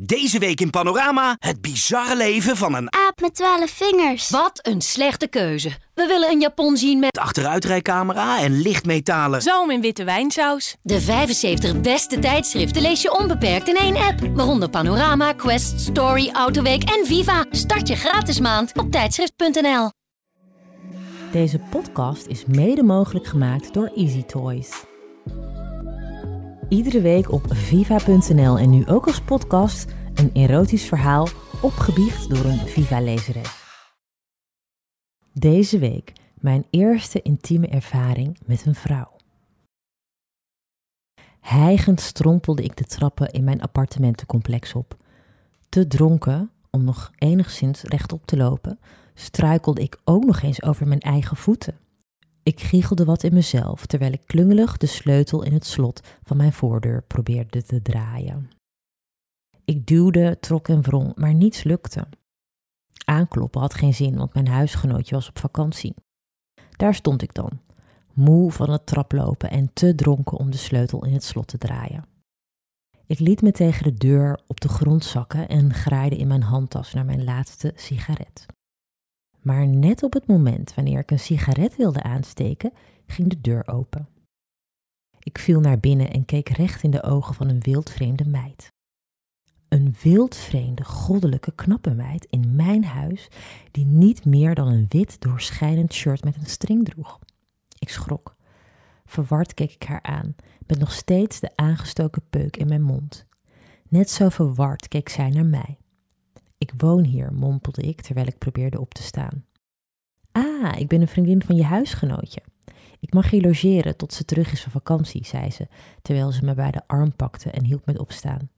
Deze week in Panorama, het bizarre leven van een aap met 12 vingers. Wat een slechte keuze. We willen een Japon zien met achteruitrijcamera en lichtmetalen. Zoom in witte wijnsaus. De 75 beste tijdschriften lees je onbeperkt in één app. Waaronder Panorama, Quest, Story, Autoweek en Viva. Start je gratis maand op tijdschrift.nl. Deze podcast is mede mogelijk gemaakt door Easy Toys. Iedere week op Viva.nl en nu ook als podcast een erotisch verhaal opgebiecht door een Viva-lezeres. Deze week mijn eerste intieme ervaring met een vrouw. Hijgend strompelde ik de trappen in mijn appartementencomplex op. Te dronken om nog enigszins rechtop te lopen, struikelde ik ook nog eens over mijn eigen voeten. Ik giechelde wat in mezelf, terwijl ik klungelig de sleutel in het slot van mijn voordeur probeerde te draaien. Ik duwde, trok en wrong, maar niets lukte. Aankloppen had geen zin, want mijn huisgenootje was op vakantie. Daar stond ik dan, moe van het traplopen en te dronken om de sleutel in het slot te draaien. Ik liet me tegen de deur op de grond zakken en graaide in mijn handtas naar mijn laatste sigaret. Maar net op het moment wanneer ik een sigaret wilde aansteken, ging de deur open. Ik viel naar binnen en keek recht in de ogen van een wildvreemde meid. Een wildvreemde, goddelijke, knappe meid in mijn huis die niet meer dan een wit, doorschijnend shirt met een string droeg. Ik schrok. Verward keek ik haar aan, met nog steeds de aangestoken peuk in mijn mond. Net zo verward keek zij naar mij. Ik woon hier, mompelde ik terwijl ik probeerde op te staan. Ah, ik ben een vriendin van je huisgenootje. Ik mag hier logeren tot ze terug is van vakantie, zei ze, terwijl ze me bij de arm pakte en hielp met opstaan.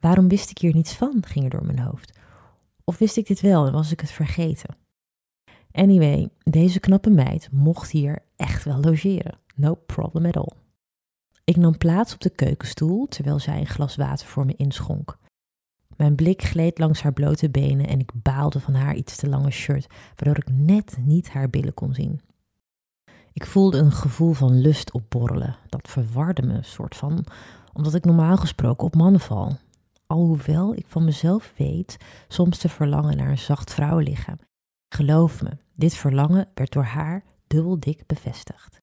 Waarom wist ik hier niets van, ging er door mijn hoofd. Of wist ik dit wel en was ik het vergeten? Anyway, deze knappe meid mocht hier echt wel logeren. No problem at all. Ik nam plaats op de keukenstoel terwijl zij een glas water voor me inschonk. Mijn blik gleed langs haar blote benen en ik baalde van haar iets te lange shirt, waardoor ik net niet haar billen kon zien. Ik voelde een gevoel van lust opborrelen. Dat verwarde me, soort van, omdat ik normaal gesproken op mannen val. Alhoewel ik van mezelf weet soms te verlangen naar een zacht vrouwenlichaam. Geloof me, dit verlangen werd door haar dubbel dik bevestigd.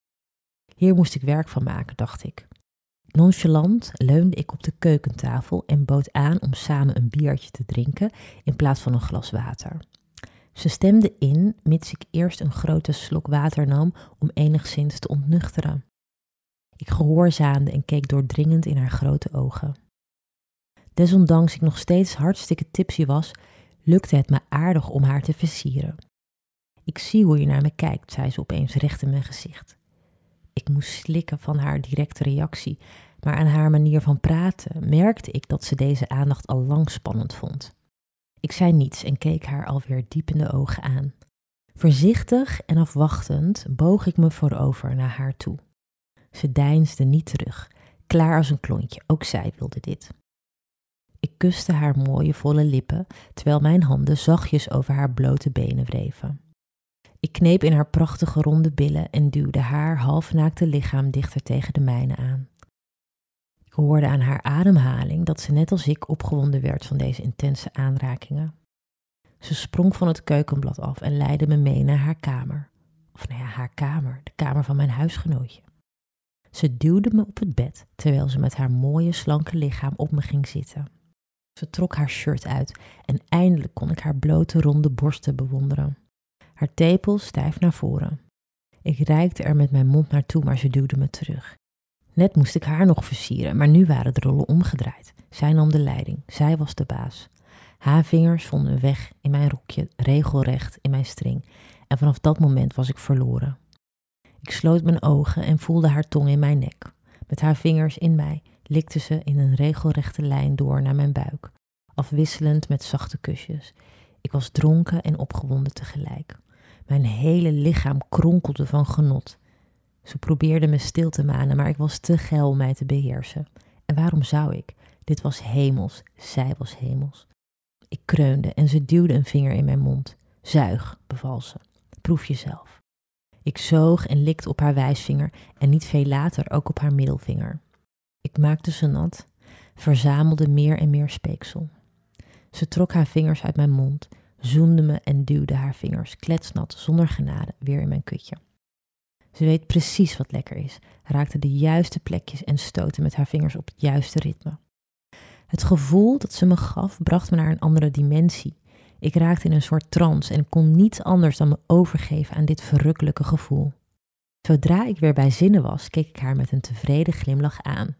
Hier moest ik werk van maken, dacht ik. Nonchalant leunde ik op de keukentafel en bood aan om samen een biertje te drinken in plaats van een glas water. Ze stemde in, mits ik eerst een grote slok water nam om enigszins te ontnuchteren. Ik gehoorzaamde en keek doordringend in haar grote ogen. Desondanks ik nog steeds hartstikke tipsy was, lukte het me aardig om haar te versieren. Ik zie hoe je naar me kijkt, zei ze opeens recht in mijn gezicht. Ik moest slikken van haar directe reactie, maar aan haar manier van praten merkte ik dat ze deze aandacht al lang spannend vond. Ik zei niets en keek haar alweer diep in de ogen aan. Voorzichtig en afwachtend boog ik me voorover naar haar toe. Ze deinsde niet terug, klaar als een klontje, ook zij wilde dit. Ik kuste haar mooie volle lippen, terwijl mijn handen zachtjes over haar blote benen wreven. Ik kneep in haar prachtige ronde billen en duwde haar halfnaakte lichaam dichter tegen de mijne aan. Ik hoorde aan haar ademhaling dat ze net als ik opgewonden werd van deze intense aanrakingen. Ze sprong van het keukenblad af en leidde me mee naar haar kamer. Of nou ja, haar kamer, de kamer van mijn huisgenootje. Ze duwde me op het bed terwijl ze met haar mooie slanke lichaam op me ging zitten. Ze trok haar shirt uit en eindelijk kon ik haar blote ronde borsten bewonderen. Haar tepels stijf naar voren. Ik reikte er met mijn mond naartoe, maar ze duwde me terug. Net moest ik haar nog versieren, maar nu waren de rollen omgedraaid. Zij nam de leiding, zij was de baas. Haar vingers vonden een weg in mijn rokje, regelrecht in mijn string. En vanaf dat moment was ik verloren. Ik sloot mijn ogen en voelde haar tong in mijn nek. Met haar vingers in mij likte ze in een regelrechte lijn door naar mijn buik. Afwisselend met zachte kusjes. Ik was dronken en opgewonden tegelijk. Mijn hele lichaam kronkelde van genot. Ze probeerde me stil te manen, maar ik was te geil om mij te beheersen. En waarom zou ik? Dit was hemels, zij was hemels. Ik kreunde en ze duwde een vinger in mijn mond. Zuig, beval ze. Proef jezelf. Ik zoog en likte op haar wijsvinger en niet veel later ook op haar middelvinger. Ik maakte ze nat, verzamelde meer en meer speeksel. Ze trok haar vingers uit mijn mond, zoende me en duwde haar vingers kletsnat zonder genade weer in mijn kutje. Ze weet precies wat lekker is, raakte de juiste plekjes en stootte met haar vingers op het juiste ritme. Het gevoel dat ze me gaf bracht me naar een andere dimensie. Ik raakte in een soort trance en kon niets anders dan me overgeven aan dit verrukkelijke gevoel. Zodra ik weer bij zinnen was, keek ik haar met een tevreden glimlach aan.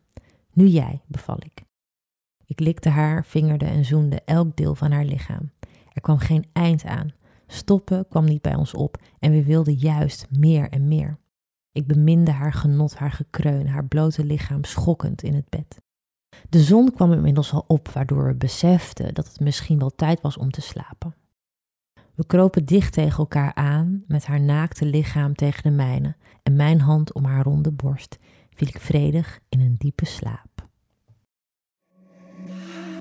Nu jij, beval ik. Ik likte haar, vingerde en zoende elk deel van haar lichaam. Er kwam geen eind aan. Stoppen kwam niet bij ons op en we wilden juist meer en meer. Ik beminde haar genot, haar gekreun, haar blote lichaam schokkend in het bed. De zon kwam inmiddels al op, waardoor we beseften dat het misschien wel tijd was om te slapen. We kropen dicht tegen elkaar aan, met haar naakte lichaam tegen de mijne en mijn hand om haar ronde borst, viel ik vredig in een diepe slaap.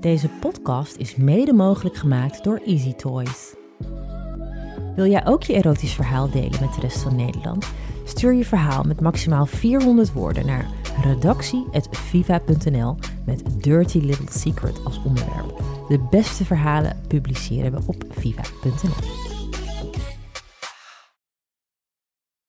Deze podcast is mede mogelijk gemaakt door Easy Toys. Wil jij ook je erotisch verhaal delen met de rest van Nederland? Stuur je verhaal met maximaal 400 woorden naar redactie@viva.nl met Dirty Little Secret als onderwerp. De beste verhalen publiceren we op viva.nl.